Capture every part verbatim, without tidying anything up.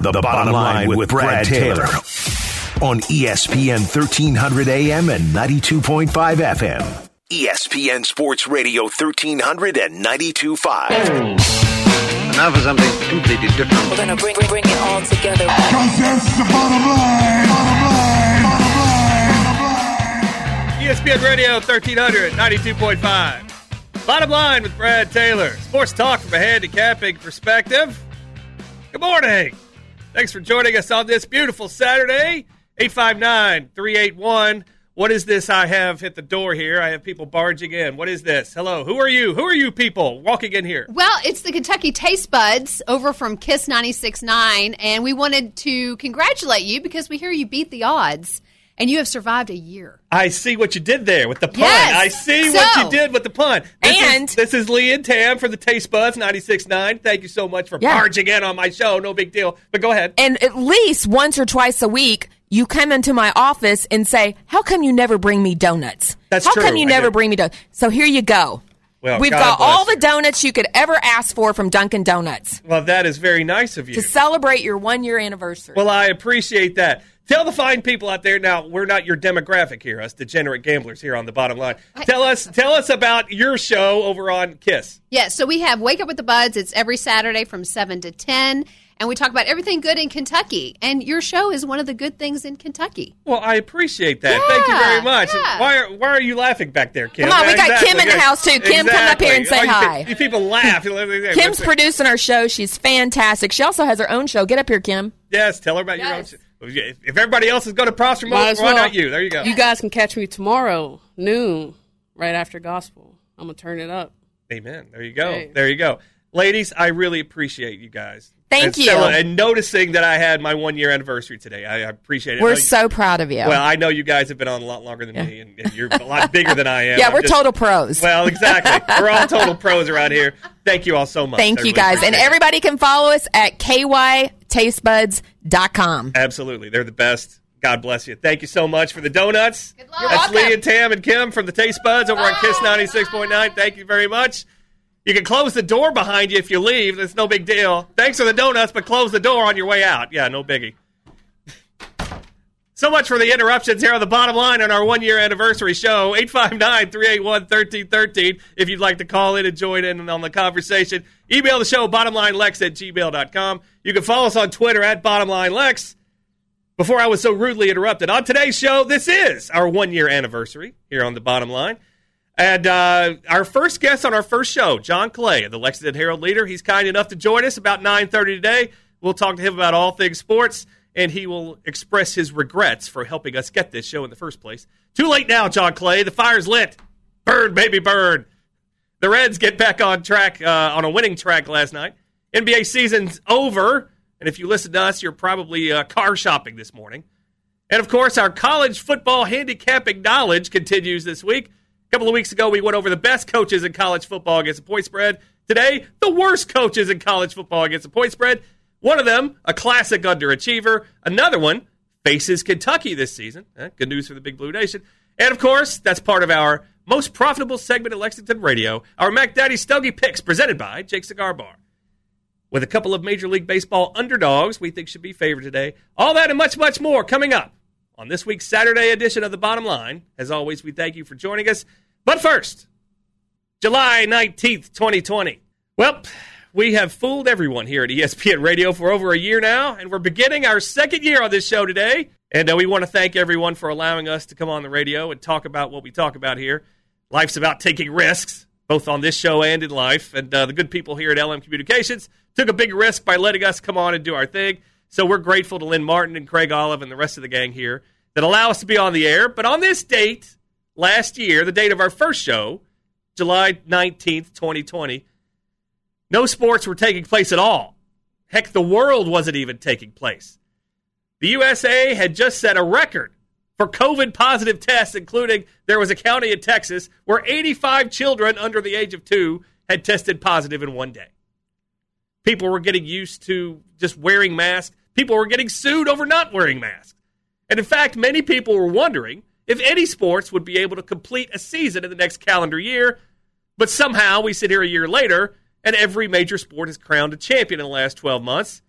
The, the Bottom Line with, with Brad Taylor. Taylor. On E S P N thirteen hundred A M and ninety-two point five F M. E S P N Sports Radio thirteen hundred and ninety-two point five. And now for something completely different. We're going to bring, bring it all together. Because that's the bottom line. Bottom line. Bottom line. Bottom line. E S P N Radio thirteen hundred, ninety-two point five. Bottom Line with Brad Taylor. Sports talk from a handicapping perspective. Good morning. Thanks for joining us on this beautiful Saturday. eight five nine, three eight one. What is this I have at the door here? I have people barging in. What is this? Hello. Who are you? Who are you people walking in here? Well, it's the Kentucky Taste Buds over from KISS ninety-six point nine, and we wanted to congratulate you because we hear you beat the odds, and you have survived a year. I see what you did there with the pun. Yes. I see so, what you did with the pun. This and is, this is Lee and Tam for the Taste Buds ninety-six point nine. Thank you so much for yeah. barging in on my show. No big deal. But go ahead. And at least once or twice a week, you come into my office and say, how come you never bring me donuts? That's how true. How come you never bring me donuts? So here you go. Well, We've God got all you. the donuts you could ever ask for from Dunkin' Donuts. Well, that is very nice of you. To celebrate your one-year anniversary. Well, I appreciate that. Tell the fine people out there, now, we're not your demographic here, us degenerate gamblers here on The Bottom Line. I, tell us tell us about your show over on KISS. Yeah, so we have Wake Up with the Buds. It's every Saturday from seven to ten. And we talk about everything good in Kentucky. And your show is one of the good things in Kentucky. Well, I appreciate that. Yeah, thank you very much. Yeah. Why are why are you laughing back there, Kim? Come on, we got exactly. Kim in the house, too. Kim, exactly. Come up here and say oh, hi. You, you people laugh. Kim's producing our show. She's fantastic. She also has her own show. Get up here, Kim. Yes, tell her about yes. your own show. If everybody else is going to prosper, why well. not you? There you go. You guys can catch me tomorrow, noon, right after gospel. I'm going to turn it up. Amen. There you go. Hey. There you go. Ladies, I really appreciate you guys. Thank and you. Stella, and noticing that I had my one-year anniversary today. I, I appreciate it. We're so you, proud of you. Well, I know you guys have been on a lot longer than yeah. me, and, and you're a lot bigger than I am. Yeah, I'm we're just, total pros. Well, exactly. We're all total pros around here. Thank you all so much. Thank I you, really guys. And it. Everybody can follow us at K Y taste buds dot com. Absolutely. They're the best. God bless you. Thank you so much for the donuts. Good luck. That's Lee and Tam and Kim from the Taste Buds over oh, on KISS ninety-six point nine. Thank you very much. You can close the door behind you if you leave. That's no big deal. Thanks for the donuts, but close the door on your way out. Yeah, no biggie. So much for the interruptions here on The Bottom Line on our one-year anniversary show. eight five nine, three eight one, one three one three if you'd like to call in and join in on the conversation. Email the show, bottomlinelex at gmail dot com. You can follow us on Twitter at bottomlinelex. Before I was so rudely interrupted, on today's show, this is our one-year anniversary here on The Bottom Line. And uh, our first guest on our first show, John Clay of the Lexington Herald-Leader. He's kind enough to join us about nine thirty today. We'll talk to him about all things sports, and he will express his regrets for helping us get this show in the first place. Too late now, John Clay. The fire's lit. Burn, baby, burn. The Reds get back on track, uh, on a winning track last night. N B A season's over, and if you listen to us, you're probably uh, car shopping this morning. And, of course, our college football handicapping knowledge continues this week. A couple of weeks ago, we went over the best coaches in college football against the point spread. Today, the worst coaches in college football against the point spread. One of them, a classic underachiever. Another one faces Kentucky this season. Eh, good news for the Big Blue Nation. And, of course, that's part of our most profitable segment at Lexington Radio, our Mac Daddy Stogie Picks, presented by Jake Cigar Bar. With a couple of Major League Baseball underdogs we think should be favored today. All that and much, much more coming up on this week's Saturday edition of The Bottom Line. As always, we thank you for joining us. But first, July nineteenth, twenty twenty. Well, we have fooled everyone here at E S P N Radio for over a year now, and we're beginning our second year on this show today. And uh, we want to thank everyone for allowing us to come on the radio and talk about what we talk about here. Life's about taking risks, both on this show and in life. And uh, the good people here at L M Communications took a big risk by letting us come on and do our thing. So we're grateful to Lynn Martin and Craig Olive and the rest of the gang here that allow us to be on the air. But on this date last year, the date of our first show, July nineteenth, twenty twenty, no sports were taking place at all. Heck, the world wasn't even taking place. The U S A had just set a record for COVID positive tests, including there was a county in Texas where eighty-five children under the age of two had tested positive in one day. People were getting used to just wearing masks. People were getting sued over not wearing masks. And in fact, many people were wondering if any sports would be able to complete a season in the next calendar year. But somehow we sit here a year later and every major sport has crowned a champion in the last twelve months.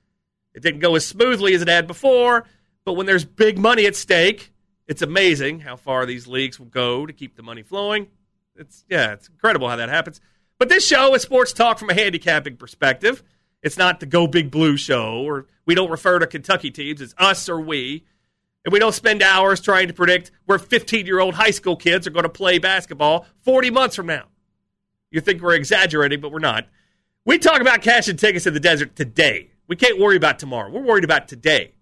It didn't go as smoothly as it had before, but when there's big money at stake, it's amazing how far these leagues will go to keep the money flowing. It's yeah, it's incredible how that happens. But this show is sports talk from a handicapping perspective. It's not the Go Big Blue show, or we don't refer to Kentucky teams as us or we. And we don't spend hours trying to predict where fifteen-year-old high school kids are going to play basketball forty months from now. You think we're exaggerating, but we're not. We talk about cash and tickets in the desert today. We can't worry about tomorrow. We're worried about today.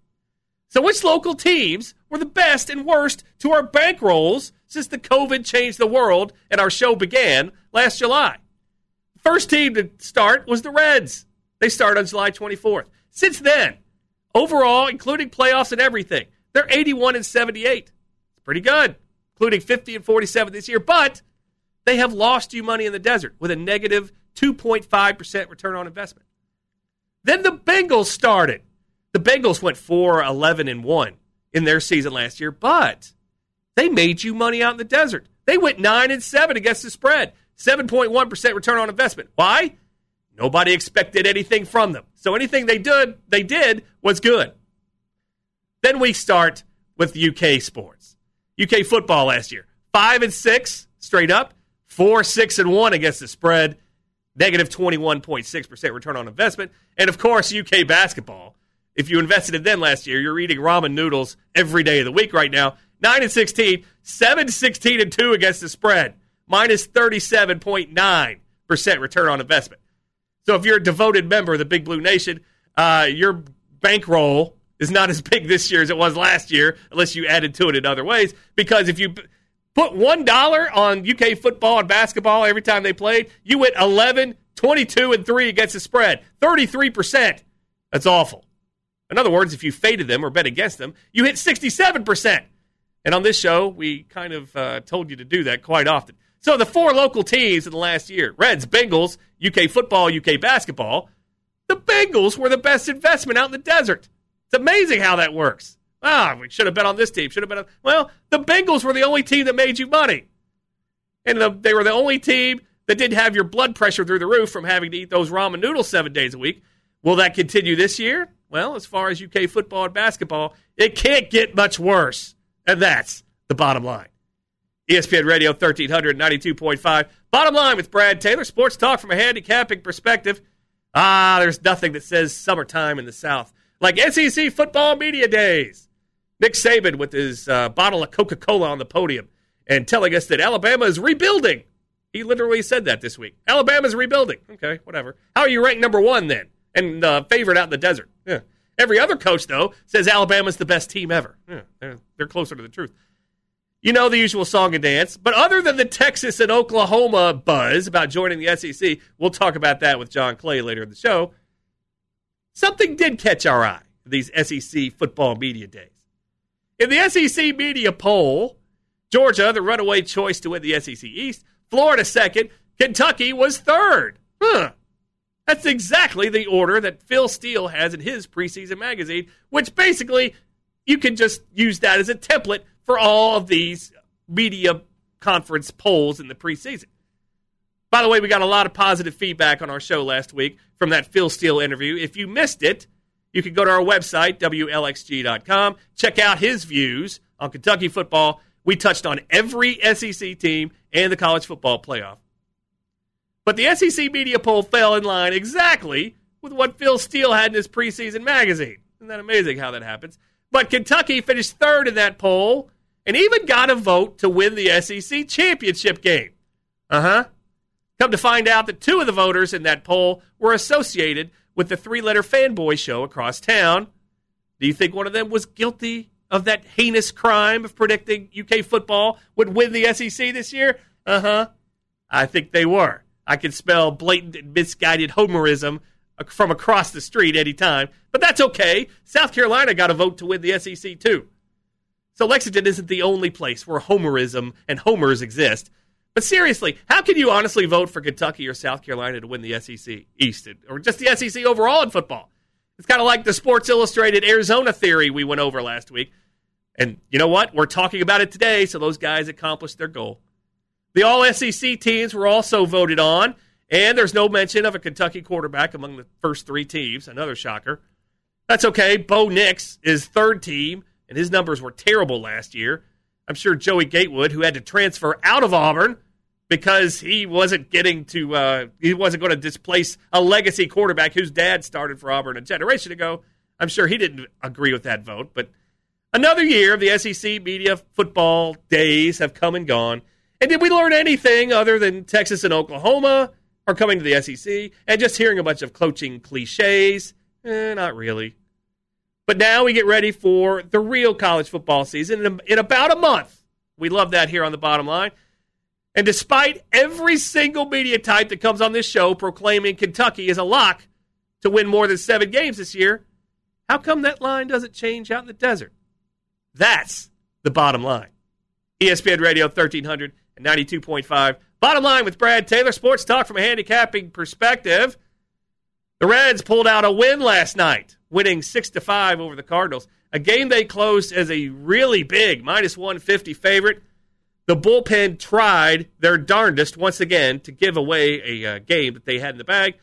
So which local teams were the best and worst to our bankrolls since the COVID changed the world and our show began last July? First team to start was the Reds. They start on July twenty-fourth. Since then, overall, including playoffs and everything, they're eighty-one and seventy-eight. It's pretty good, including fifty and forty-seven this year. But they have lost you money in the desert with a negative two point five percent return on investment. Then the Bengals started. The Bengals went four eleven and one in their season last year, but they made you money out in the desert. They went nine and seven against the spread, seven point one percent return on investment. Why? Nobody expected anything from them. So anything they did, they did was good. Then we start with U K sports. U K football last year, five and six straight up, four six and one against the spread, negative twenty-one point six percent return on investment. And, of course, U K basketball. If you invested in them last year, you're eating ramen noodles every day of the week right now. nine and sixteen, seven sixteen and two against the spread, minus thirty-seven point nine percent return on investment. So if you're a devoted member of the Big Blue Nation, uh, your bankroll is not as big this year as it was last year, unless you added to it in other ways. Because if you put one dollar on U K football and basketball every time they played, you went eleven, twenty-two, and three against the spread. thirty-three percent. That's awful. In other words, if you faded them or bet against them, you hit sixty-seven percent. And on this show, we kind of uh, told you to do that quite often. So the four local teams in the last year, Reds, Bengals, U K football, U K basketball, the Bengals were the best investment out in the desert. It's amazing how that works. Ah, we should have bet on this team. Should have bet on. Well, the Bengals were the only team that made you money. And the, they were the only team that didn't have your blood pressure through the roof from having to eat those ramen noodles seven days a week. Will that continue this year? Well, as far as U K football and basketball, it can't get much worse. And that's the bottom line. E S P N Radio thirteen hundred, ninety-two point five. Bottom line with Brad Taylor. Sports talk from a handicapping perspective. Ah, there's nothing that says summertime in the South like S E C football media days. Nick Saban with his uh, bottle of Coca-Cola on the podium and telling us that Alabama is rebuilding. He literally said that this week. Alabama's rebuilding. Okay, whatever. How are you ranked number one then? And uh, favorite out in the desert. Yeah. Every other coach, though, says Alabama's the best team ever. Yeah, they're, they're closer to the truth. You know the usual song and dance. But other than the Texas and Oklahoma buzz about joining the S E C, we'll talk about that with John Clay later in the show. Something did catch our eye these S E C football media days. In the S E C media poll, Georgia, the runaway choice to win the S E C East, Florida second, Kentucky was third. Huh. That's exactly the order that Phil Steele has in his preseason magazine, which basically you can just use that as a template for all of these media conference polls in the preseason. By the way, we got a lot of positive feedback on our show last week from that Phil Steele interview. If you missed it, you can go to our website, W L X G dot com, check out his views on Kentucky football. We touched on every S E C team and the college football playoff. But the S E C media poll fell in line exactly with what Phil Steele had in his preseason magazine. Isn't that amazing how that happens? But Kentucky finished third in that poll and even got a vote to win the S E C championship game. Uh-huh. Come to find out that two of the voters in that poll were associated with the three-letter fanboy show across town. Do you think one of them was guilty of that heinous crime of predicting U K football would win the S E C this year? Uh-huh. I think they were. I can smell blatant and misguided homerism from across the street any time. But that's okay. South Carolina got a vote to win the S E C, too. So Lexington isn't the only place where homerism and homers exist. But seriously, how can you honestly vote for Kentucky or South Carolina to win the S E C East, or just the S E C overall in football? It's kind of like the Sports Illustrated Arizona theory we went over last week. And you know what? We're talking about it today, so those guys accomplished their goal. The all-S E C teams were also voted on, and there's no mention of a Kentucky quarterback among the first three teams, another shocker. That's okay. Bo Nix is third team, and his numbers were terrible last year. I'm sure Joey Gatewood, who had to transfer out of Auburn because he wasn't getting to, uh, he wasn't going to displace a legacy quarterback whose dad started for Auburn a generation ago. I'm sure he didn't agree with that vote. But another year of the S E C media football days have come and gone. And did we learn anything other than Texas and Oklahoma are coming to the S E C and just hearing a bunch of coaching cliches? Eh, not really. But now we get ready for the real college football season in about a month. We love that here on The Bottom Line. And despite every single media type that comes on this show proclaiming Kentucky is a lock to win more than seven games this year, how come that line doesn't change out in the desert? That's the bottom line. E S P N Radio thirteen hundred and ninety-two point five. Bottom Line with Brad Taylor. Sports talk from a handicapping perspective. The Reds pulled out a win last night, winning six to five over the Cardinals, a game they closed as a really big minus one fifty favorite. The bullpen tried their darndest once again to give away a uh, game that they had in the bag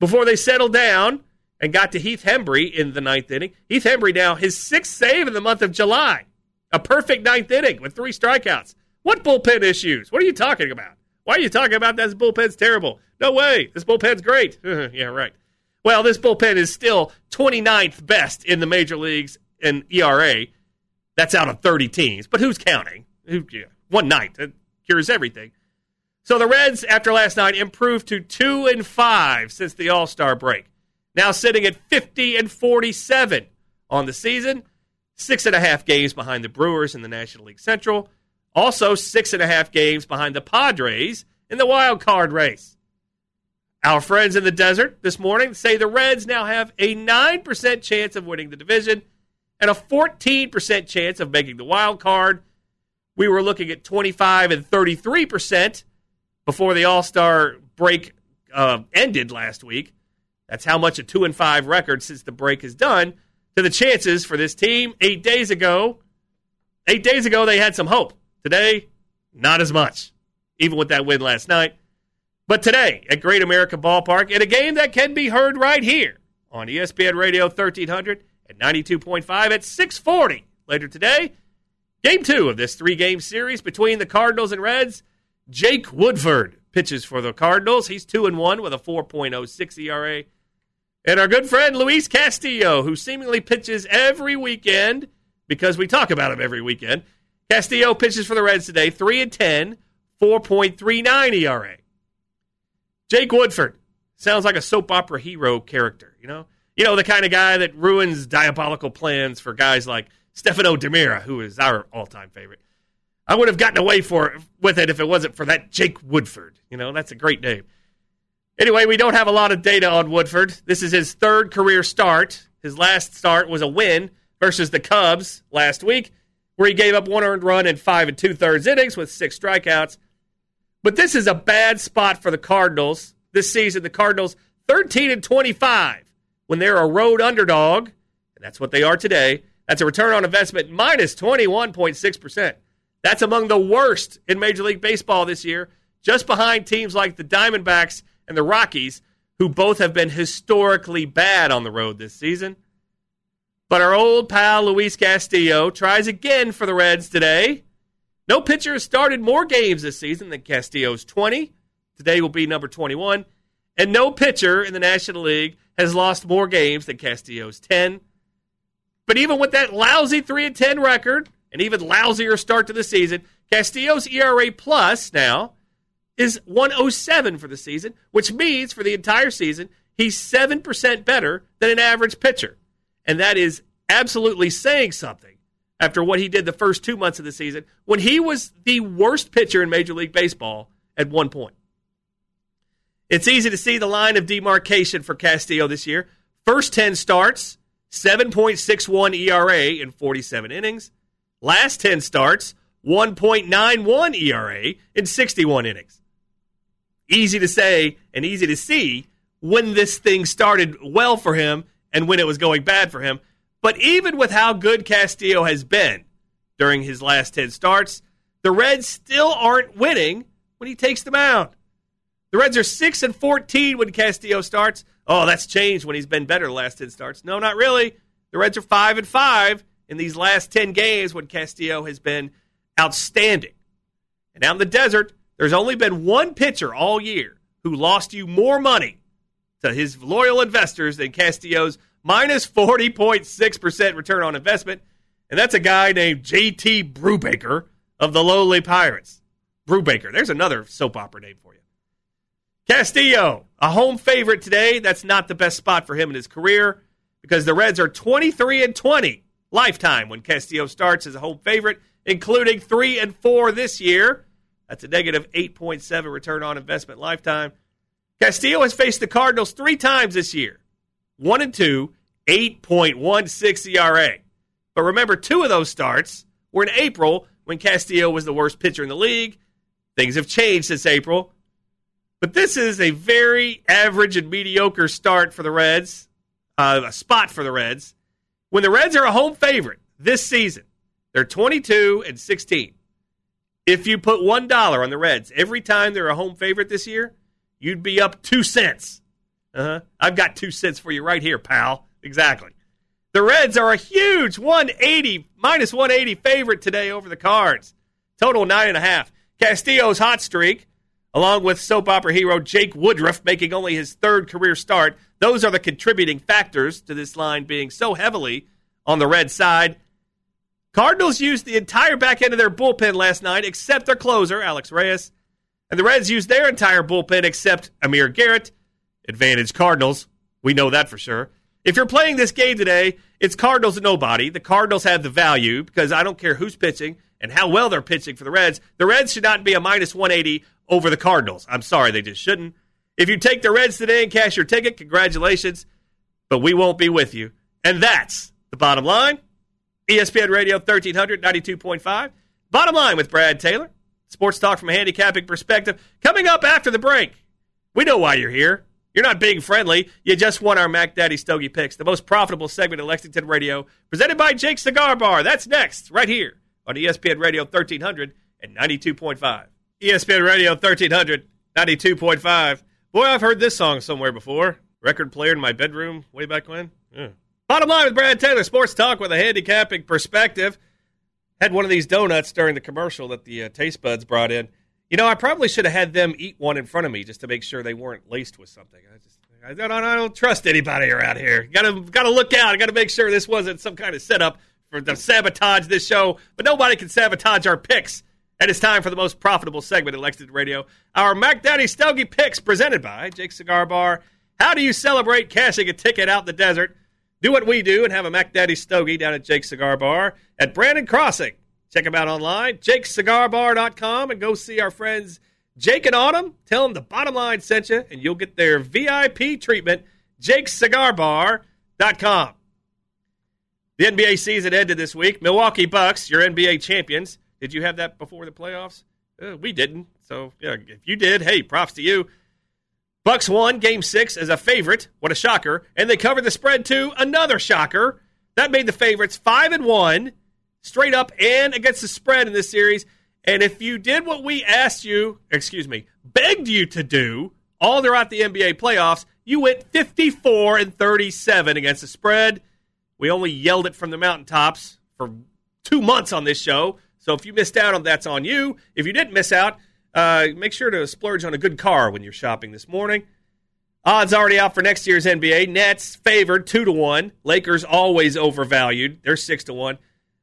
before they settled down and got to Heath Hembree in the ninth inning. Heath Hembree now his sixth save in the month of July, a perfect ninth inning with three strikeouts. What bullpen issues? What are you talking about? Why are you talking about that? This bullpen's terrible. No way. This bullpen's great. Yeah, right. Well, this bullpen is still twenty-ninth best in the major leagues in E R A. That's out of thirty teams, but who's counting? Who, yeah, one night it cures everything. So the Reds, after last night, improved to two and five since the All-Star break. Now sitting at fifty and forty-seven on the season, six and a half games behind the Brewers in the National League Central. Also, six and a half games behind the Padres in the wild card race. Our friends in the desert this morning say the Reds now have a nine percent chance of winning the division and a fourteen percent chance of making the wild card. We were looking at twenty-five and thirty-three percent before the All-Star break uh, ended last week. That's how much a two and five record since the break is done to the chances for this team eight days ago. Eight days ago, they had some hope. Today, not as much, even with that win last night. But today, at Great American Ballpark, in a game that can be heard right here on E S P N Radio thirteen hundred at ninety-two point five at six forty later today, game two of this three-game series between the Cardinals and Reds. Jake Woodford pitches for the Cardinals. He's two and one with a four point oh six E R A. And our good friend Luis Castillo, who seemingly pitches every weekend because we talk about him every weekend. Castillo pitches for the Reds today, three and ten, four point three nine E R A. Jake Woodford sounds like a soap opera hero character, you know? You know, the kind of guy that ruins diabolical plans for guys like Stefano Demira, who is our all-time favorite. I would have gotten away for with it if it wasn't for that Jake Woodford. You know, that's a great name. Anyway, we don't have a lot of data on Woodford. This is his third career start. His last start was a win versus the Cubs last week, where he gave up one earned run in five and two-thirds innings with six strikeouts. But this is a bad spot for the Cardinals this season. The Cardinals thirteen and twenty-five when they're a road underdog, and that's what they are today. That's a return on investment minus twenty-one point six percent. That's among the worst in Major League Baseball this year, just behind teams like the Diamondbacks and the Rockies, who both have been historically bad on the road this season. But our old pal Luis Castillo tries again for the Reds today. No pitcher has started more games this season than Castillo's twenty. Today will be number twenty-one. And no pitcher in the National League has lost more games than Castillo's ten. But even with that lousy three and ten record, and even lousier start to the season, Castillo's E R A plus now is one oh seven for the season, which means for the entire season he's seven percent better than an average pitcher. And that is absolutely saying something after what he did the first two months of the season when he was the worst pitcher in Major League Baseball at one point. It's easy to see the line of demarcation for Castillo this year. First ten starts, seven point six one E R A in forty-seven innings. Last ten starts, one point nine one E R A in sixty-one innings. Easy to say and easy to see when this thing started well for him and when it was going bad for him. But even with how good Castillo has been during his last ten starts, the Reds still aren't winning when he takes the mound. The Reds are six and fourteen when Castillo starts, oh, that's changed when he's been better the last ten starts. No, not really. The Reds are five and five in these last ten games when Castillo has been outstanding. And out in the desert, there's only been one pitcher all year who lost you more money to his loyal investors than Castillo's minus forty point six percent return on investment, and that's a guy named J T Brubaker of the lowly Pirates. Brubaker, there's another soap opera name for you. Castillo, a home favorite today. That's not the best spot for him in his career because the Reds are twenty-three and twenty lifetime when Castillo starts as a home favorite, including three and four this year. That's a negative eight point seven return on investment lifetime. Castillo has faced the Cardinals three times this year. one and two, eight point one six E R A. But remember, two of those starts were in April when Castillo was the worst pitcher in the league. Things have changed since April. But this is a very average and mediocre start for the Reds, uh, a spot for the Reds. When the Reds are a home favorite this season, they're twenty-two and sixteen. If you put one dollar on the Reds every time they're a home favorite this year, you'd be up two cents. Uh-huh. I've got two cents for you right here, pal. Exactly. The Reds are a huge one eighty, minus one eighty favorite today over the Cards. Total nine and a half. Castillo's hot streak, along with soap opera hero Jake Woodruff making only his third career start. Those are the contributing factors to this line being so heavily on the red side. Cardinals used the entire back end of their bullpen last night, except their closer, Alex Reyes. And the Reds used their entire bullpen except Amir Garrett. Advantage Cardinals. We know that for sure. If you're playing this game today, it's Cardinals and nobody. The Cardinals have the value because I don't care who's pitching and how well they're pitching for the Reds. The Reds should not be a minus one eighty over the Cardinals. I'm sorry, they just shouldn't. If you take the Reds today and cash your ticket, congratulations, but we won't be with you. And that's the bottom line. E S P N Radio thirteen hundred, ninety-two point five. Bottom line with Brad Taylor. Sports talk from a handicapping perspective. Coming up after the break, we know why you're here. You're not being friendly. You just want our Mac Daddy Stogie Picks, the most profitable segment of Lexington Radio, presented by Jake Cigar Bar. That's next, right here on E S P N Radio thirteen hundred and ninety-two point five. E S P N Radio thirteen hundred, ninety-two point five. Boy, I've heard this song somewhere before. Record player in my bedroom way back when. Yeah. Bottom line with Brad Taylor, sports talk with a handicapping perspective. Had one of these donuts during the commercial that the uh, Taste Buds brought in. You know, I probably should have had them eat one in front of me just to make sure they weren't laced with something. I just, I don't, I don't trust anybody around here. Got to, got to look out. Got to make sure this wasn't some kind of setup for to sabotage this show. But nobody can sabotage our picks. And it's time for the most profitable segment at Lexington Radio. Our Mac Daddy Stogie Picks, presented by Jake Cigar Bar. How do you celebrate cashing a ticket out in the desert? Do what we do and have a Mac Daddy Stogie down at Jake Cigar Bar at Brandon Crossing. Check them out online, jake cigar bar dot com, and go see our friends Jake and Autumn. Tell them the bottom line sent you, and you'll get their V I P treatment, jake cigar bar dot com. The N B A season ended this week. Milwaukee Bucks, your N B A champions. Did you have that before the playoffs? Uh, we didn't. So, yeah, if you did, hey, props to you. Bucks won game six as a favorite. What a shocker. And they covered the spread, too. Another shocker. That made the favorites five and one. Straight up and against the spread in this series. And if you did what we asked you, excuse me, begged you to do all throughout the N B A playoffs, you went fifty-four and thirty-seven against the spread. We only yelled it from the mountaintops for two months on this show. So if you missed out on that's on you. If you didn't miss out, uh, make sure to splurge on a good car when you're shopping this morning. Odds already out for next year's N B A. Nets favored two to one. Lakers always overvalued. They're six to one.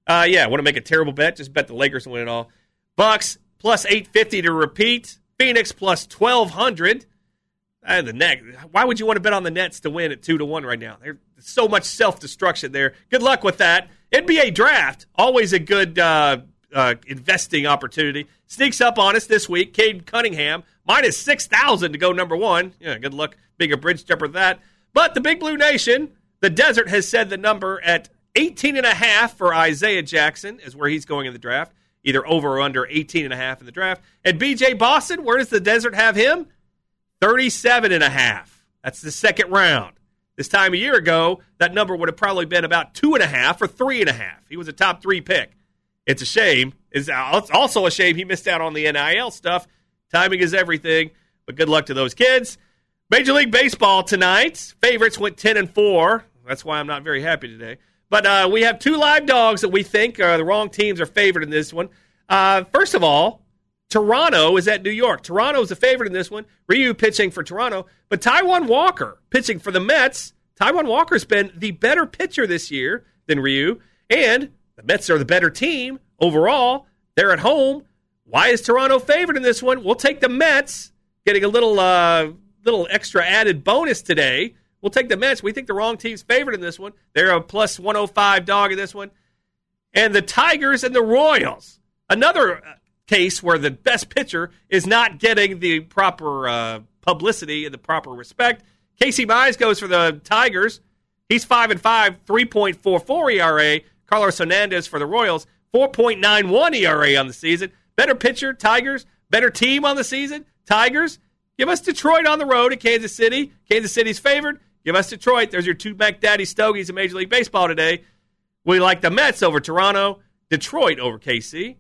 Uh, yeah, want to make a terrible bet? Just bet the Lakers win it all. Bucks plus eight fifty to repeat. Phoenix plus twelve hundred. And the Nets. Why would you want to bet on the Nets to win at two to one right now? There's so much self-destruction there. Good luck with that. N B A draft, always a good uh, uh, investing opportunity. Sneaks up on us this week. Cade Cunningham, minus six thousand to go number one. Yeah, good luck being a bridge jumper with that. But the Big Blue Nation, the desert has said the number at eighteen and a half for Isaiah Jackson is where he's going in the draft, either over or under eighteen and a half in the draft. And B J Boston, where does the desert have him? thirty-seven and a half. That's the second round. This time a year ago, that number would have probably been about two and a half or three and a half. He was a top three pick. It's a shame. It's also a shame he missed out on the N I L stuff. Timing is everything, but good luck to those kids. Major League Baseball tonight. Favorites went ten and four. That's why I'm not very happy today. But uh, we have two live dogs that we think are the wrong teams are favored in this one. Uh, first of all, Toronto is at New York. Toronto is the favorite in this one. Ryu pitching for Toronto. But Taijuan Walker pitching for the Mets. Taijuan Walker's been the better pitcher this year than Ryu. And the Mets are the better team overall. They're at home. Why is Toronto favored in this one? We'll take the Mets. Getting a little uh, little extra added bonus today. We'll take the Mets. We think the wrong team's favored in this one. They're a plus one oh five dog in this one. And the Tigers and the Royals. Another case where the best pitcher is not getting the proper uh, publicity and the proper respect. Casey Mize goes for the Tigers. He's five and five, three point four four E R A. Carlos Hernandez for the Royals, four point nine one E R A on the season. Better pitcher, Tigers. Better team on the season, Tigers. Give us Detroit on the road at Kansas City. Kansas City's favored. Give us Detroit. There's your two Mac Daddy Stogies in Major League Baseball today. We like the Mets over Toronto, Detroit over K C.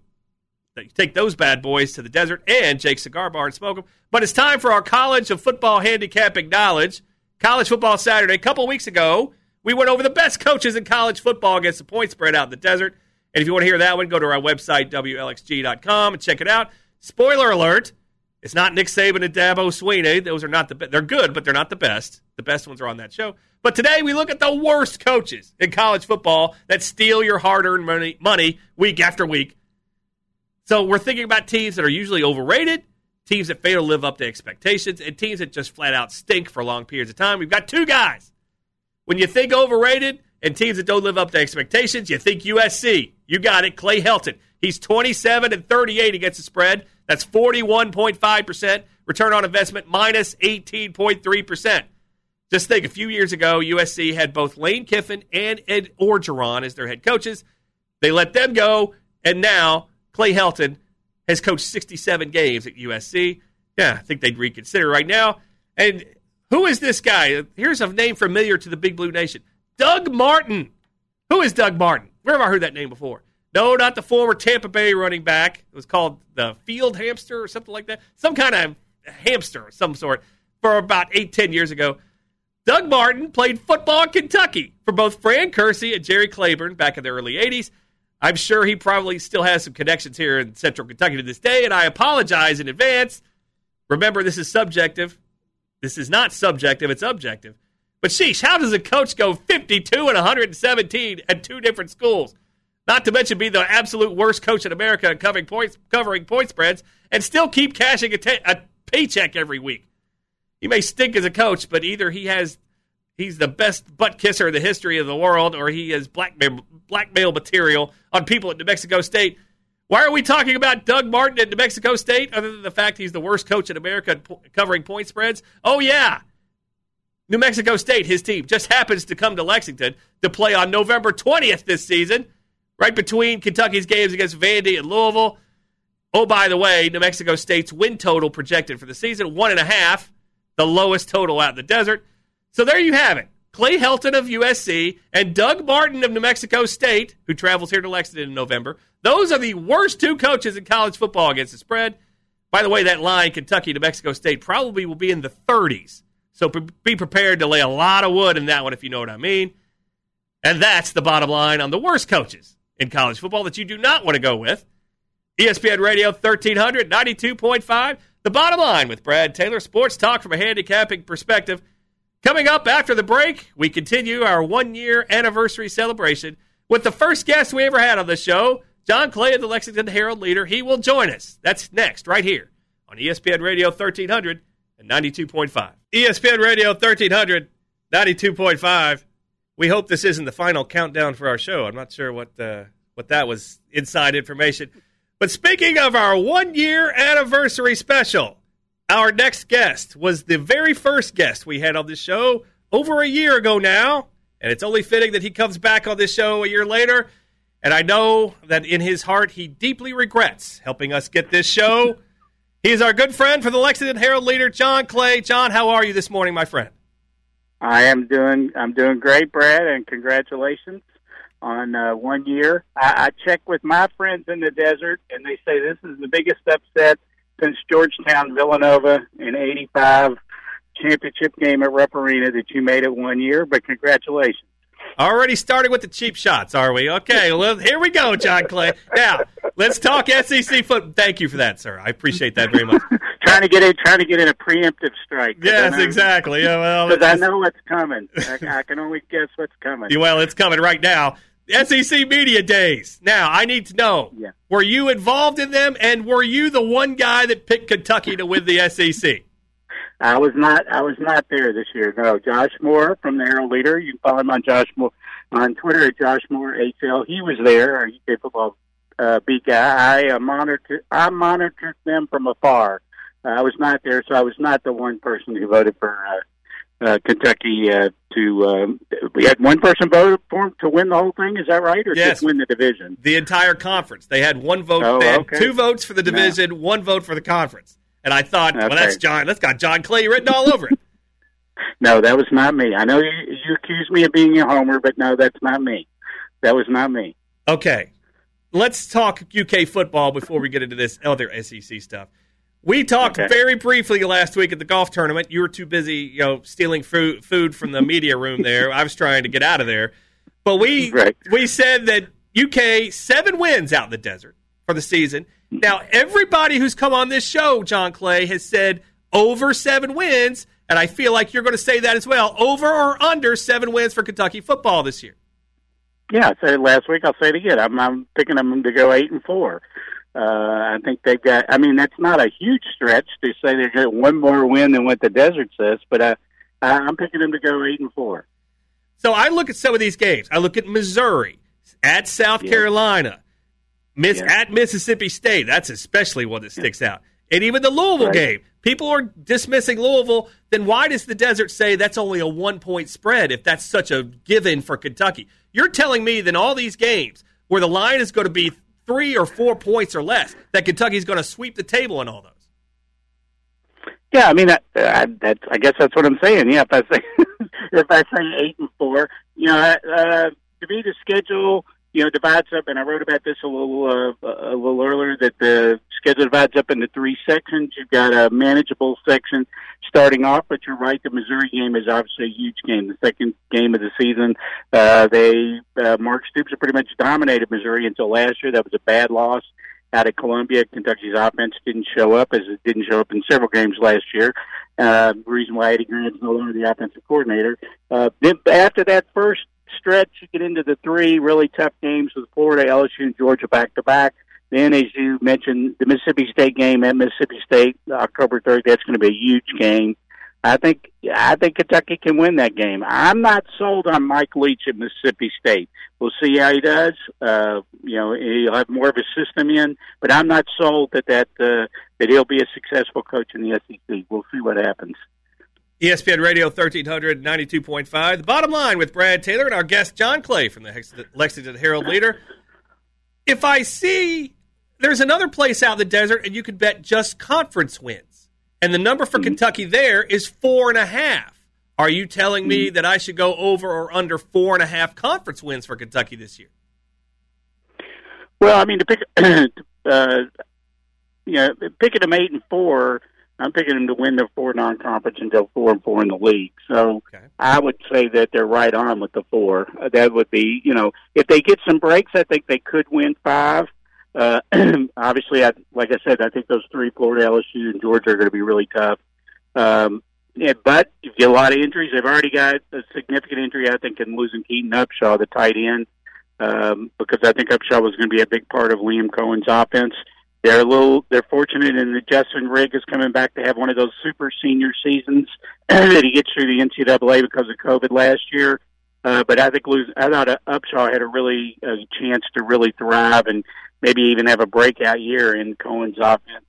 Take those bad boys to the desert and Jake Cigar Bar and smoke them. But it's time for our College of Football Handicapping Knowledge. College Football Saturday. A couple weeks ago, we went over the best coaches in college football against the point spread out in the desert. And if you want to hear that one, go to our website, W L X G dot com, and check it out. Spoiler alert, it's not Nick Saban and Dabo Sweeney. Those are not the best. They're good, but they're not the best. The best ones are on that show. But today we look at the worst coaches in college football that steal your hard-earned money, money week after week. So we're thinking about teams that are usually overrated, teams that fail to live up to expectations, and teams that just flat out stink for long periods of time. We've got two guys. When you think overrated and teams that don't live up to expectations, you think U S C. You got it, Clay Helton. He's twenty-seven and thirty-eight against the spread. That's forty-one point five percent. Return on investment, minus eighteen point three percent. Just think, a few years ago, U S C had both Lane Kiffin and Ed Orgeron as their head coaches. They let them go, and now Clay Helton has coached sixty-seven games at U S C. Yeah, I think they'd reconsider right now. And who is this guy? Here's a name familiar to the Big Blue Nation. Doug Martin. Who is Doug Martin? Where have I heard that name before? No, not the former Tampa Bay running back. It was called the field hamster or something like that. Some kind of hamster of some sort for about eight, ten years ago. Doug Martin played football in Kentucky for both Fran Kersey and Jerry Claiborne back in the early eighties. I'm sure he probably still has some connections here in Central Kentucky to this day, and I apologize in advance. Remember, this is subjective. This is not subjective, it's objective. But sheesh, how does a coach go fifty-two and one seventeen at two different schools? Not to mention be the absolute worst coach in America at covering points, covering point spreads, and still keep cashing a, te- a paycheck every week. He may stink as a coach, but either he has he's the best butt kisser in the history of the world, or he is blackmail, blackmail material on people at New Mexico State. Why are we talking about Doug Martin at New Mexico State other than the fact he's the worst coach in America at po- covering point spreads? Oh, yeah. New Mexico State, his team, just happens to come to Lexington to play on November twentieth this season, right between Kentucky's games against Vandy and Louisville. Oh, by the way, New Mexico State's win total projected for the season, one and a half, the lowest total out in the desert. So there you have it. Clay Helton of U S C and Doug Martin of New Mexico State, who travels here to Lexington in November. Those are the worst two coaches in college football against the spread. By the way, that line, Kentucky, New Mexico State, probably will be in the thirties. So be prepared to lay a lot of wood in that one, if you know what I mean. And that's the bottom line on the worst coaches in college football that you do not want to go with. E S P N Radio thirteen hundred, ninety-two point five. The Bottom Line with Brad Taylor. Sports talk from a handicapping perspective. Coming up after the break, we continue our one-year anniversary celebration with the first guest we ever had on the show, John Clay of the Lexington Herald-Leader. He will join us. That's next, right here on E S P N Radio thirteen hundred and ninety-two point five. E S P N Radio thirteen hundred, ninety-two point five. We hope this isn't the final countdown for our show. I'm not sure what uh, what that was, inside information. But speaking of our one-year anniversary special, our next guest was the very first guest we had on this show over a year ago now, and it's only fitting that he comes back on this show a year later. And I know that in his heart he deeply regrets helping us get this show. He's our good friend for the Lexington Herald-Leader, John Clay. John, how are you this morning, my friend? I am doing. I'm doing great, Brad, and congratulations on uh, one year. I, I checked with my friends in the desert, and they say this is the biggest upset since Georgetown, Villanova in eighty-five championship game at Rupp Arena that you made it one year, but congratulations. Already starting with the cheap shots, are we? Okay, well, here we go, John Clay. Now, let's talk S E C football. Thank you for that, sir. I appreciate that very much. trying to get in, trying to get in a preemptive strike. Yes, I exactly. Because yeah, well, I know what's coming. I, I can only guess what's coming. Well, it's coming right now. S E C Media Days. Now, I need to know, yeah. were you involved in them, and were you the one guy that picked Kentucky to win the S E C? I was not. I was not there this year. No, Josh Moore from the Herald-Leader. You can follow him on Josh Moore on Twitter at Josh Moore H L. He was there. He's a football uh, beat guy. I uh, monitored. I monitored them from afar. Uh, I was not there, so I was not the one person who voted for uh, uh, Kentucky uh, to. Um, we had one person vote for him to win the whole thing. Is that right, or yes. just win the division? The entire conference. They had one vote. Oh, they had okay. two votes for the division, no. one vote for the conference. And I thought, okay. well, that's John. That's got John Clay written all over it. No, that was not me. I know you, you accused me of being a homer, but no, that's not me. That was not me. Okay. Let's talk U K football before we get into this other S E C stuff. We talked okay. very briefly last week at the golf tournament. You were too busy, you know, stealing food, food from the media room there. I was trying to get out of there. But we right. we said that U K, seven wins out in the desert for the season. Now, everybody who's come on this show, John Clay, has said over seven wins, and I feel like you're going to say that as well, over or under seven wins for Kentucky football this year. Yeah, I said it last week. I'll say it again. I'm, I'm picking them to go eight and four. Uh, I think they've got – I mean, that's not a huge stretch to say they're getting one more win than what the desert says, but I, I, I'm picking them to go eight and four. So I look at some of these games. I look at Missouri, at South yeah. Carolina. Miss, yeah. At Mississippi State, that's especially one that sticks yeah. out. And even the Louisville right. game, people are dismissing Louisville. Then why does the desert say that's only a one-point spread if that's such a given for Kentucky? You're telling me that all these games where the line is going to be three or four points or less, that Kentucky's going to sweep the table in all those. Yeah, I mean, I, I, that's, I guess that's what I'm saying. Yeah, if I say, if I say eight and four, you know, uh, to be the schedule – you know, divides up, and I wrote about this a little uh, a little earlier, that the schedule divides up into three sections. You've got a manageable section starting off, but you're right, the Missouri game is obviously a huge game, the second game of the season. Uh, they uh, Mark Stoops pretty much dominated Missouri until last year. That was a bad loss out of Columbia. Kentucky's offense didn't show up, as it didn't show up in several games last year. Uh, the reason why Eddie Grant's no longer the offensive coordinator. Uh, then after that first stretch, you get into the three really tough games with Florida, L S U, and Georgia back-to-back. Then, as you mentioned, the Mississippi State game at Mississippi State, October third, that's going to be a huge game. I think I think Kentucky can win that game. I'm not sold on Mike Leach at Mississippi State. We'll see how he does. Uh, you know, he'll have more of a system in, but I'm not sold that that, uh, that he'll be a successful coach in the S E C. We'll see what happens. E S P N Radio thirteen hundred, ninety-two point five. The Bottom Line with Brad Taylor and our guest John Clay from the Lexington Herald-Leader. If I see there's another place out in the desert, and you could bet just conference wins, and the number for mm-hmm. Kentucky there is four and a half. Are you telling mm-hmm. me that I should go over or under four and a half conference wins for Kentucky this year? Well, I mean, to pick, uh, you know, picking them eight and four. I'm picking them to win their four non-conference and go four and four in the league. So okay. I would say that they're right on with the four. That would be, you know, if they get some breaks, I think they could win five. Uh, obviously, I, like I said, I think those three, Florida, L S U, and Georgia, are going to be really tough. Um, yeah, but you get a lot of injuries. They've already got a significant injury, I think, in losing Keaton Upshaw, the tight end, um, because I think Upshaw was going to be a big part of Liam Cohen's offense. They're a little. They're fortunate in that Justin Rigg is coming back to have one of those super senior seasons that he gets through the N C double A because of COVID last year. Uh, but I think lose, I thought Upshaw had a really a chance to really thrive and maybe even have a breakout year in Cohen's offense.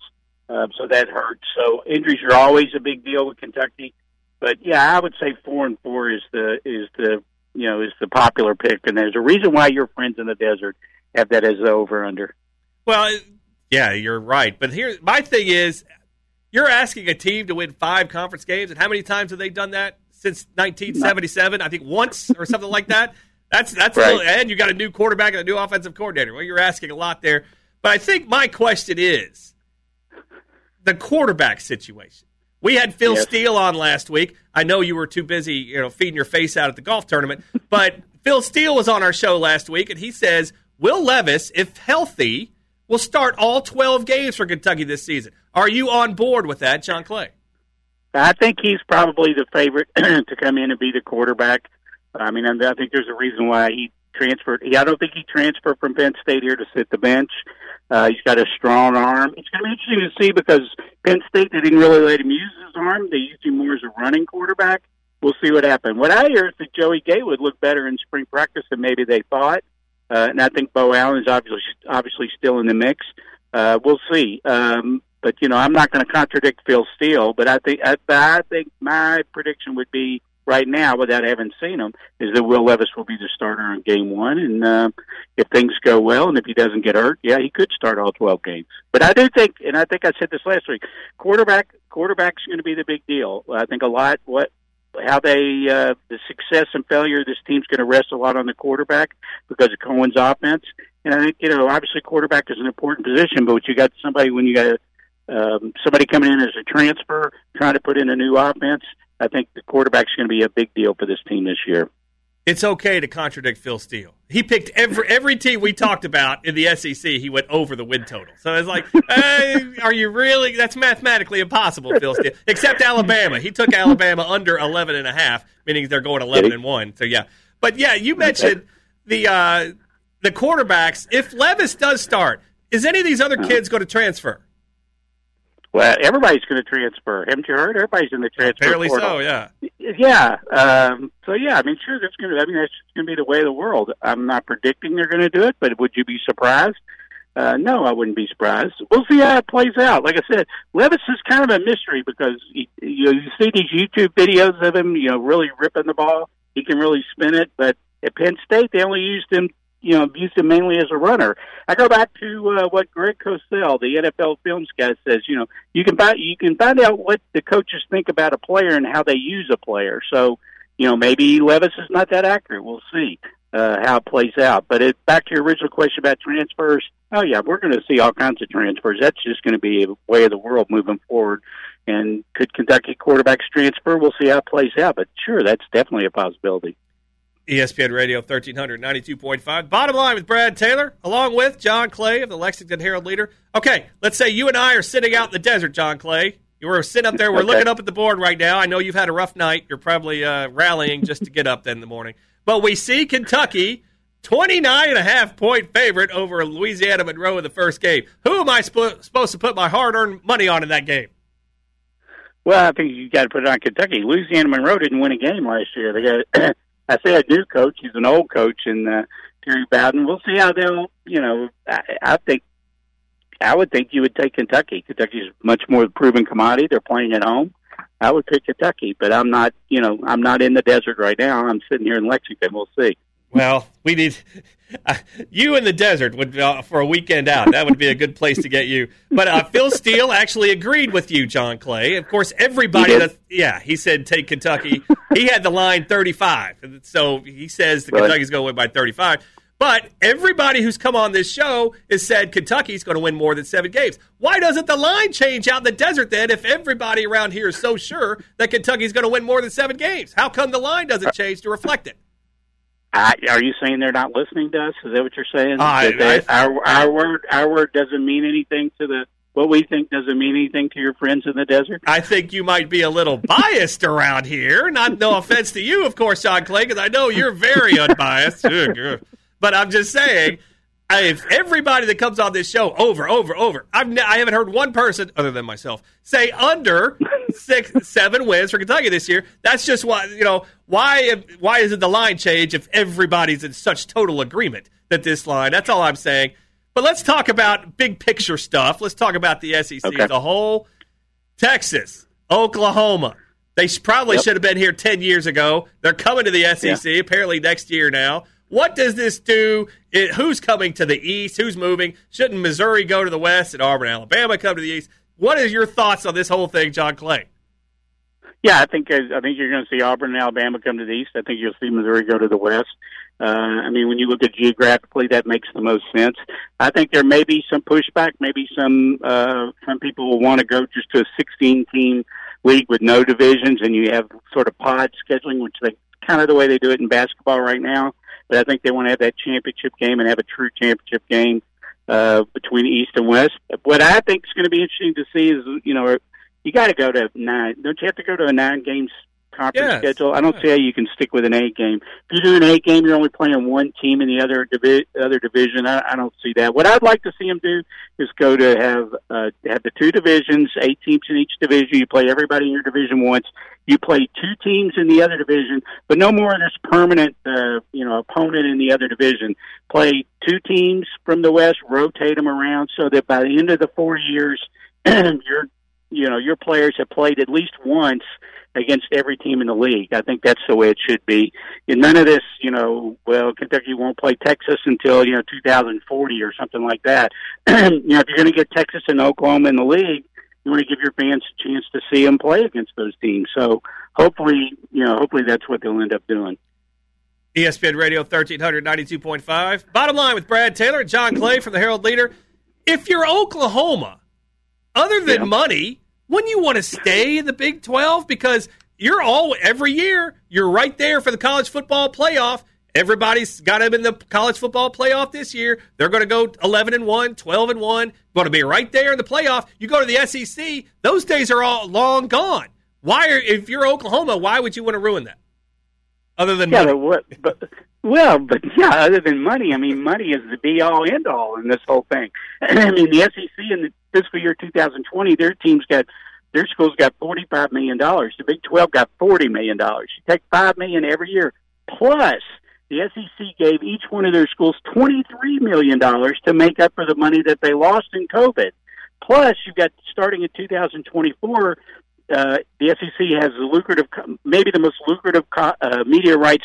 Uh, so that hurts. So injuries are always a big deal with Kentucky. But yeah, I would say four and four is the is the you know is the popular pick, and there's a reason why your friends in the desert have that as the over under. Well. It- Yeah, you're right. But here, my thing is, you're asking a team to win five conference games, and how many times have they done that since nineteen seventy-seven? I think once or something like that. That's that's right. a little, and you got a new quarterback and a new offensive coordinator. Well, you're asking a lot there. But I think my question is the quarterback situation. We had Phil yes. Steele on last week. I know you were too busy, you know, feeding your face out at the golf tournament, but Phil Steele was on our show last week, and he says Will Levis, if healthy, will start all twelve games for Kentucky this season. Are you on board with that, John Clay? I think he's probably the favorite to come in and be the quarterback. I mean, I think there's a reason why he transferred. I don't think he transferred from Penn State here to sit the bench. Uh, he's got a strong arm. It's going to be interesting to see because Penn State, they didn't really let him use his arm. They used him more as a running quarterback. We'll see what happens. What I hear is that Joey Gatewood looked better in spring practice than maybe they thought. Uh, and I think Bo Allen's obviously, obviously still in the mix. Uh, we'll see. Um, but, you know, I'm not going to contradict Phil Steele, but I think, I, I think my prediction would be right now, without having seen him, is that Will Levis will be the starter on game one. And um, if things go well and if he doesn't get hurt, yeah, he could start all twelve games. But I do think, and I think I said this last week, quarterback quarterback's going to be the big deal. I think a lot what how they uh, the success and failure of this team's going to rest a lot on the quarterback because of Cohen's offense. And I think, you know, obviously quarterback is an important position, but you got somebody when you got um, somebody coming in as a transfer trying to put in a new offense. I think the quarterback's going to be a big deal for this team this year. It's okay to contradict Phil Steele. He picked every every team we talked about in the S E C, he went over the win total. So it's like, hey, are you really? That's mathematically impossible, Phil Steele. Except Alabama. He took Alabama under eleven and a half, meaning they're going eleven and one. So, yeah. But, yeah, you mentioned the uh, the quarterbacks. If Levis does start, is any of these other kids going to transfer? Well, everybody's going to transfer. Haven't you heard? Everybody's in the transfer Apparently portal. so, yeah. Yeah. Um, so, yeah, I mean, sure, that's going to, I mean, that's going to be the way of the world. I'm not predicting they're going to do it, but would you be surprised? Uh, no, I wouldn't be surprised. We'll see how it plays out. Like I said, Levis is kind of a mystery because he, you know, you see these YouTube videos of him, you know, really ripping the ball. He can really spin it. But at Penn State, they only used him You know, used him mainly as a runner. I go back to uh, what Greg Cosell, the N F L Films guy, says. You know, you can find you can find out what the coaches think about a player and how they use a player. So, you know, maybe Levis is not that accurate. We'll see uh, how it plays out. But it, back to your original question about transfers. Oh yeah, we're going to see all kinds of transfers. That's just going to be a way of the world moving forward. And could Kentucky quarterbacks transfer? We'll see how it plays out. But sure, that's definitely a possibility. E S P N Radio thirteen hundred, ninety-two point five. Bottom line with Brad Taylor, along with John Clay of the Lexington Herald-Leader. Okay, let's say you and I are sitting out in the desert, John Clay. You're sitting up there. We're okay. Looking up at the board right now. I know you've had a rough night. You're probably uh, rallying just to get up then in the morning. But we see Kentucky, twenty-nine and a half point favorite over Louisiana Monroe in the first game. Who am I sp- supposed to put my hard-earned money on in that game? Well, I think you got to put it on Kentucky. Louisiana Monroe didn't win a game last year. They got I say a new coach. He's an old coach, and uh, Terry Bowden. We'll see how they'll. You know, I, I think I would think you would take Kentucky. Kentucky's much more proven commodity. They're playing at home. I would pick Kentucky, but I'm not. You know, I'm not in the desert right now. I'm sitting here in Lexington. We'll see. Well, we need uh, you in the desert would, uh, for a weekend out. That would be a good place to get you. But uh, Phil Steele actually agreed with you, John Clay. Of course, everybody. That, yeah, he said take Kentucky. He had the line thirty-five, so he says the right. Kentucky's going to win by thirty-five. But everybody who's come on this show has said Kentucky's going to win more than seven games. Why doesn't the line change out in the desert then if everybody around here is so sure that Kentucky's going to win more than seven games? How come the line doesn't change to reflect it? I, are you saying they're not listening to us? Is that what you're saying? Uh, they, I, our, our word, our word doesn't mean anything to the what we think doesn't mean anything to your friends in the desert. I think you might be a little biased around here. Not no offense to you, of course, John Clay, because I know you're very unbiased. But I'm just saying, if everybody that comes on this show over, over, over, I've ne- I haven't heard one person other than myself say under six, seven wins for Kentucky this year. That's just why you know why why isn't the line change if everybody's in such total agreement that this line? That's all I'm saying. But let's talk about big picture stuff. Let's talk about the S E C okay. as a whole. Texas, Oklahoma, they probably yep. should have been here ten years ago. They're coming to the S E C yeah. apparently next year now. What does this do? It, who's coming to the East? Who's moving? Shouldn't Missouri go to the West and Auburn, Alabama come to the East? What are your thoughts on this whole thing, John Clay? Yeah, I think I think you're going to see Auburn and Alabama come to the East. I think you'll see Missouri go to the West. Uh, I mean, when you look at geographically, that makes the most sense. I think there may be some pushback. Maybe some uh, some people will want to go just to a sixteen-team league with no divisions, and you have sort of pod scheduling, which they kind of the way they do it in basketball right now. But I think they want to have that championship game and have a true championship game uh, between East and West. What I think is going to be interesting to see is, you know, you got to go to nine. Don't you have to go to a nine-game conference yes. schedule? I don't yes. see how you can stick with an eight game. If you do an eight game, you're only playing one team in the other divi- other division. I, I don't see that. What I'd like to see them do is go to have uh, have the two divisions, eight teams in each division. You play everybody in your division once. You play two teams in the other division, but no more of this permanent, uh, you know, opponent in the other division. Play two teams from the West, rotate them around, so that by the end of the four years, your you know your players have played at least once against every team in the league. I think that's the way it should be. And none of this, you know, well, Kentucky won't play Texas until, you know, two thousand forty or something like that. You know, if you're going to get Texas and Oklahoma in the league, you want to give your fans a chance to see them play against those teams. So hopefully, you know, hopefully that's what they'll end up doing. E S P N Radio thirteen ninety-two point five. Bottom line with Brad Taylor, John Clay from the Herald-Leader. If you're Oklahoma, other than yeah. money, wouldn't you want to stay in the Big twelve? Because you're all, every year, you're right there for the college football playoff. Everybody's got them in the college football playoff this year. They're going to go eleven and one, twelve and one, going to be right there in the playoff. You go to the S E C, those days are all long gone. Why are, if you're Oklahoma, why would you want to ruin that? Other than yeah, money. What, but, well, but yeah, other than money. I mean, money is the be-all, end-all in this whole thing. I mean, the S E C in the fiscal year two thousand twenty, their teams got their schools got forty-five million dollars. The Big twelve got forty million dollars. You take five million dollars every year, plus the S E C gave each one of their schools twenty-three million dollars to make up for the money that they lost in COVID. Plus, you've got, starting in two thousand twenty-four, uh, the S E C has the lucrative, maybe the most lucrative co- uh, media rights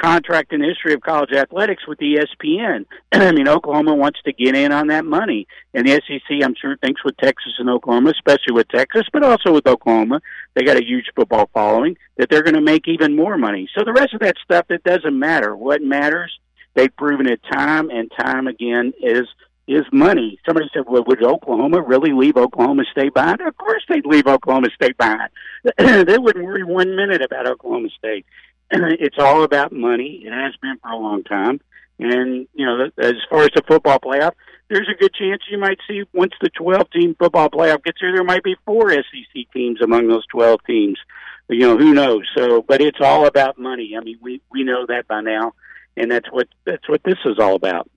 contract in the history of college athletics with E S P N. I mean, Oklahoma wants to get in on that money. And the S E C, I'm sure, thinks with Texas and Oklahoma, especially with Texas, but also with Oklahoma, they got a huge football following, that they're going to make even more money. So the rest of that stuff, it doesn't matter. What matters, they've proven it time and time again, is is money. Somebody said, well, would Oklahoma really leave Oklahoma State behind? Of course they'd leave Oklahoma State behind. They wouldn't worry one minute about Oklahoma State. It's all about money. It has been for a long time. And, you know, as far as the football playoff, there's a good chance you might see once the twelve-team football playoff gets here, there might be four S E C teams among those twelve teams. You know, who knows? So, but it's all about money. I mean, we, we know that by now, and that's what that's what this is all about.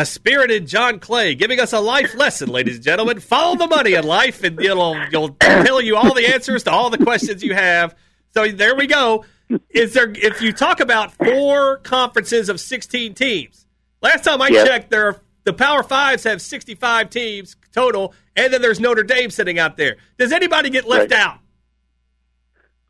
A spirited John Clay giving us a life lesson, ladies and gentlemen. Follow the money in life, and it'll, it'll tell you all the answers to all the questions you have. So there we go. Is there? If you talk about four conferences of sixteen teams, last time I yep. checked, there are, the Power Fives have sixty-five teams total, and then there's Notre Dame sitting out there. Does anybody get left right. out?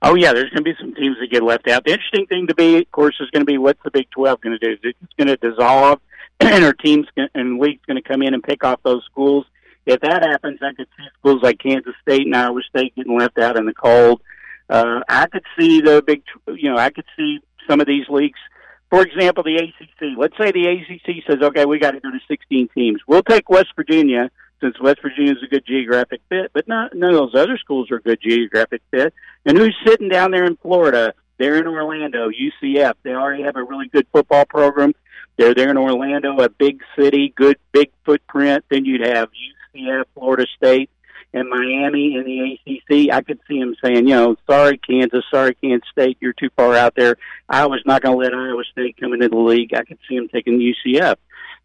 Oh, yeah, there's going to be some teams that get left out. The interesting thing to be, of course, is going to be what's the Big twelve going to do? It's going to dissolve, and our teams gonna, and leagues going to come in and pick off those schools. If that happens, I could see schools like Kansas State and Iowa State getting left out in the cold. Uh, I could see the big, you know, I could see some of these leagues. For example, the A C C. Let's say the A C C says, okay, we got to go to sixteen teams. We'll take West Virginia, since West Virginia is a good geographic fit, but not, none of those other schools are a good geographic fit. And who's sitting down there in Florida? They're in Orlando, U C F. They already have a really good football program. They're there in Orlando, a big city, good big footprint. Then you'd have U C F, Florida State, and Miami in the A C C. I could see him saying, you know, sorry, Kansas, sorry, Kansas State, you're too far out there. Iowa's not going to let Iowa State come into the league. I could see him taking U C F.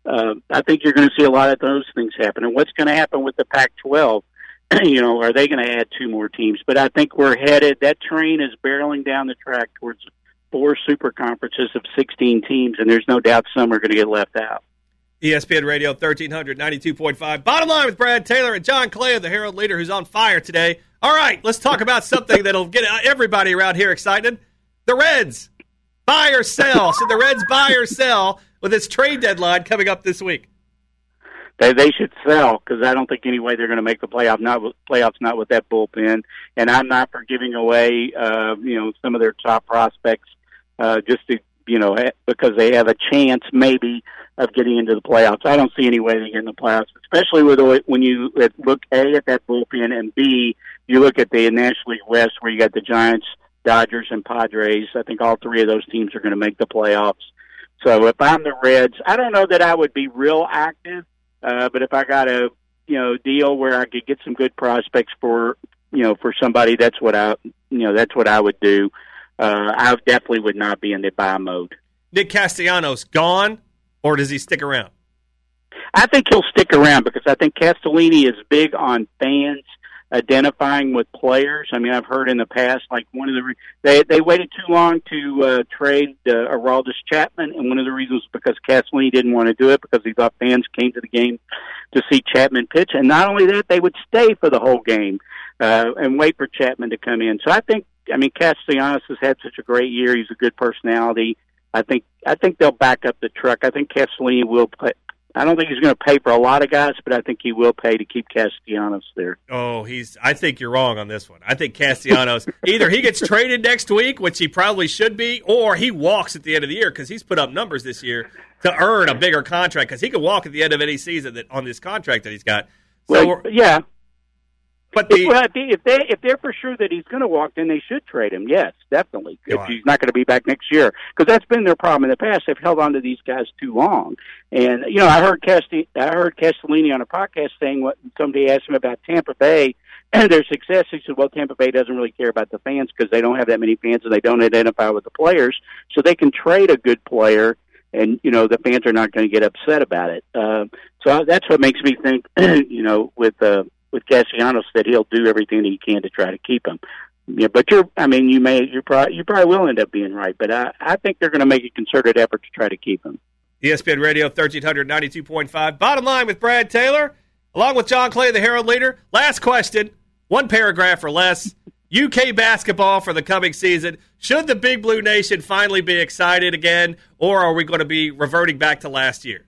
Uh, I think you're going to see a lot of those things happen. And what's going to happen with the Pac twelve? You know, are they going to add two more teams? But I think we're headed, that train is barreling down the track towards four super conferences of sixteen teams, and there's no doubt some are going to get left out. E S P N Radio thirteen hundred, ninety-two point five. Bottom line with Brad Taylor and John Clay of the Herald-Leader, who's on fire today. All right, let's talk about something that'll get everybody around here excited. The Reds, buy or sell. Should the Reds buy or sell with its trade deadline coming up this week? They, they should sell, because I don't think any way they're going to make the playoff, not with, playoffs, not with that bullpen. And I'm not for giving away, uh, you know, some of their top prospects uh, just to, you know, because they have a chance maybe of getting into the playoffs. I don't see any way to get in the playoffs, especially with when you look, A, at that bullpen, and B, you look at the National League West where you got the Giants, Dodgers, and Padres. I think all three of those teams are going to make the playoffs. So if I'm the Reds, I don't know that I would be real active, uh, but if I got a you know deal where I could get some good prospects for you know for somebody, that's what I you know that's what I would do. Uh, I definitely would not be in the buy mode. Nick Castellanos gone, or does he stick around? I think he'll stick around because I think Castellini is big on fans identifying with players. I mean, I've heard in the past, like one of the they they waited too long to uh, trade uh, Aroldis Chapman, and one of the reasons was because Castellini didn't want to do it because he thought fans came to the game to see Chapman pitch, and not only that, they would stay for the whole game uh, and wait for Chapman to come in. So I think, I mean, Castellanos has had such a great year. He's a good personality. I think I think they'll back up the truck. I think Castellini will play. I don't think he's going to pay for a lot of guys, but I think he will pay to keep Castellanos there. Oh, he's. I think you're wrong on this one. I think Castellanos, either he gets traded next week, which he probably should be, or he walks at the end of the year because he's put up numbers this year to earn a bigger contract because he could walk at the end of any season that on this contract that he's got. So, well, yeah. But the, well, if, they, if they're for sure that he's going to walk, then they should trade him, yes, definitely, if he's not going to be back next year. Because that's been their problem in the past. They've held on to these guys too long. And, you know, I heard Casti- I heard Castellini on a podcast saying what somebody asked him about Tampa Bay and their success. He said, well, Tampa Bay doesn't really care about the fans because they don't have that many fans and they don't identify with the players. So they can trade a good player, and, you know, the fans are not going to get upset about it. Uh, so that's what makes me think, you know, with uh, – with Castellanos, that he'll do everything he can to try to keep him. Yeah, but you're, I mean, you may, you're probably, you probably will end up being right, but I, I think they're going to make a concerted effort to try to keep him. E S P N Radio, thirteen ninety-two point five. Bottom line with Brad Taylor, along with John Clay, the Herald-Leader. Last question, one paragraph or less. U K basketball for the coming season. Should the Big Blue Nation finally be excited again, or are we going to be reverting back to last year?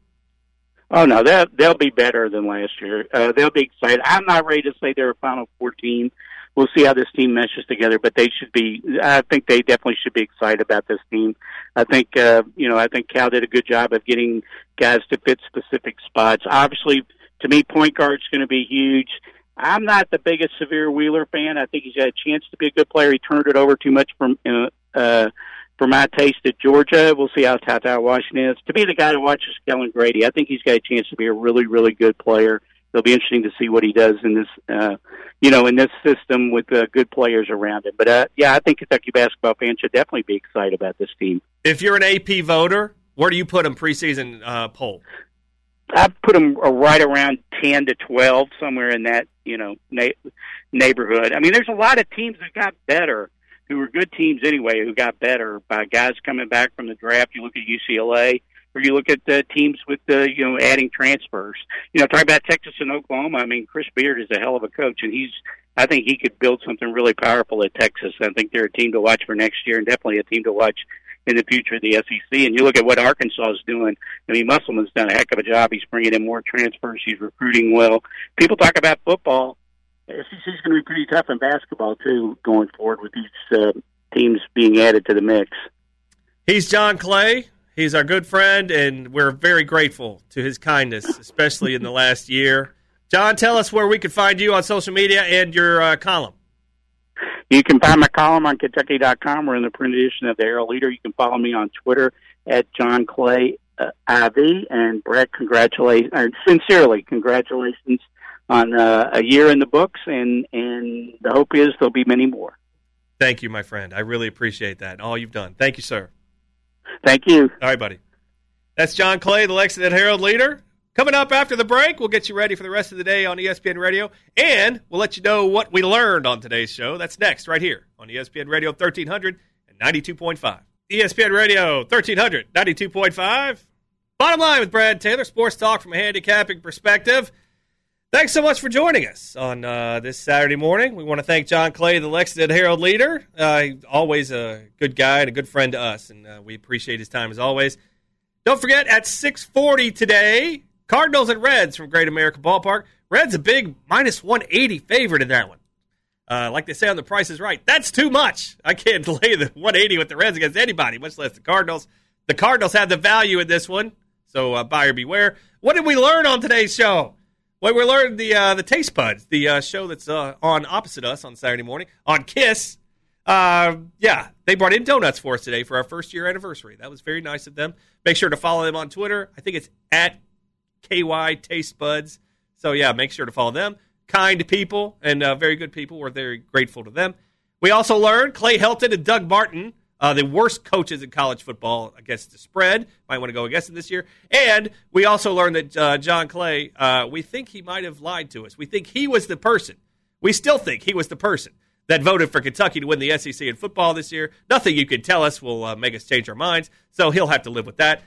Oh, no, they'll, they'll be better than last year. Uh, they'll be excited. I'm not ready to say they're a Final Four team. We'll see how this team meshes together, but they should be – I think they definitely should be excited about this team. I think, uh, you know, I think Cal did a good job of getting guys to fit specific spots. Obviously, to me, point guard's going to be huge. I'm not the biggest Severe Wheeler fan. I think he's got a chance to be a good player. He turned it over too much from uh, – uh, for my taste at Georgia. We'll see how Tata Washington is. To be the guy to watch is Kellen Grady. I think he's got a chance to be a really, really good player. It'll be interesting to see what he does in this, uh, you know, in this system with uh, good players around him. But, uh, yeah, I think Kentucky basketball fans should definitely be excited about this team. If you're an A P voter, where do you put him preseason uh, poll? I put him right around ten to twelve, somewhere in that, you know, na- neighborhood. I mean, there's a lot of teams that got better, who were good teams anyway, who got better by guys coming back from the draft. You look at U C L A, or you look at the teams with the, you know, adding transfers. You know, talking about Texas and Oklahoma, I mean, Chris Beard is a hell of a coach, and he's, I think he could build something really powerful at Texas. I think they're a team to watch for next year and definitely a team to watch in the future of the S E C. And you look at what Arkansas is doing. I mean, Musselman's done a heck of a job. He's bringing in more transfers. He's recruiting well. People talk about football. The S E C is going to be pretty tough in basketball, too, going forward with these uh, teams being added to the mix. He's John Clay. He's our good friend, and we're very grateful to his kindness, especially in the last year. John, tell us where we can find you on social media and your uh, column. You can find my column on Kentucky dot com or in the print edition of the Herald-Leader. You can follow me on Twitter at John Clay uh, I V. And, Brett, congratulations, uh, sincerely, congratulations on uh, a year in the books, and, and the hope is there'll be many more. Thank you, my friend. I really appreciate that and all you've done. Thank you, sir. Thank you. All right, buddy. That's John Clay, the Lexington Herald-Leader. Coming up after the break, we'll get you ready for the rest of the day on E S P N Radio, and we'll let you know what we learned on today's show. That's next right here on E S P N Radio thirteen hundred and ninety-two point five. E S P N Radio thirteen hundred, ninety-two point five. Bottom line with Brad Taylor, sports talk from a handicapping perspective. Thanks so much for joining us on uh, this Saturday morning. We want to thank John Clay, the Lexington Herald-Leader. Uh, he's always a good guy and a good friend to us, and uh, we appreciate his time as always. Don't forget, at six forty today, Cardinals and Reds from Great American Ballpark. Reds a big minus one eighty favorite in that one. Uh, like they say on The Price is Right, that's too much. I can't lay the one eighty with the Reds against anybody, much less the Cardinals. The Cardinals have the value in this one, so uh, buyer beware. What did we learn on today's show? Well, we learned the uh, the Taste Buds, the uh, show that's uh, on opposite us on Saturday morning on KISS. Uh, yeah, they brought in donuts for us today for our first year anniversary. That was very nice of them. Make sure to follow them on Twitter. I think it's at K Y Taste Buds. So, yeah, make sure to follow them. Kind people and uh, very good people. We're very grateful to them. We also learned Clay Helton and Doug Martin, uh, the worst coaches in college football against the spread. Might want to go against it this year. And we also learned that uh, John Clay, uh, we think he might have lied to us. We think he was the person. We still think he was the person that voted for Kentucky to win the S E C in football this year. Nothing you can tell us will uh, make us change our minds, so he'll have to live with that.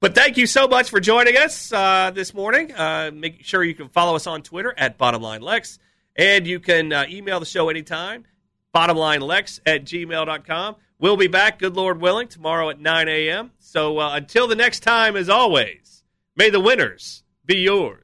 But thank you so much for joining us uh, this morning. Uh, make sure you can follow us on Twitter at BottomLineLex, and you can uh, email the show anytime, bottomlinelex at gmail dot com. We'll be back, good Lord willing, tomorrow at nine a.m. So uh, until the next time, as always, may the winners be yours.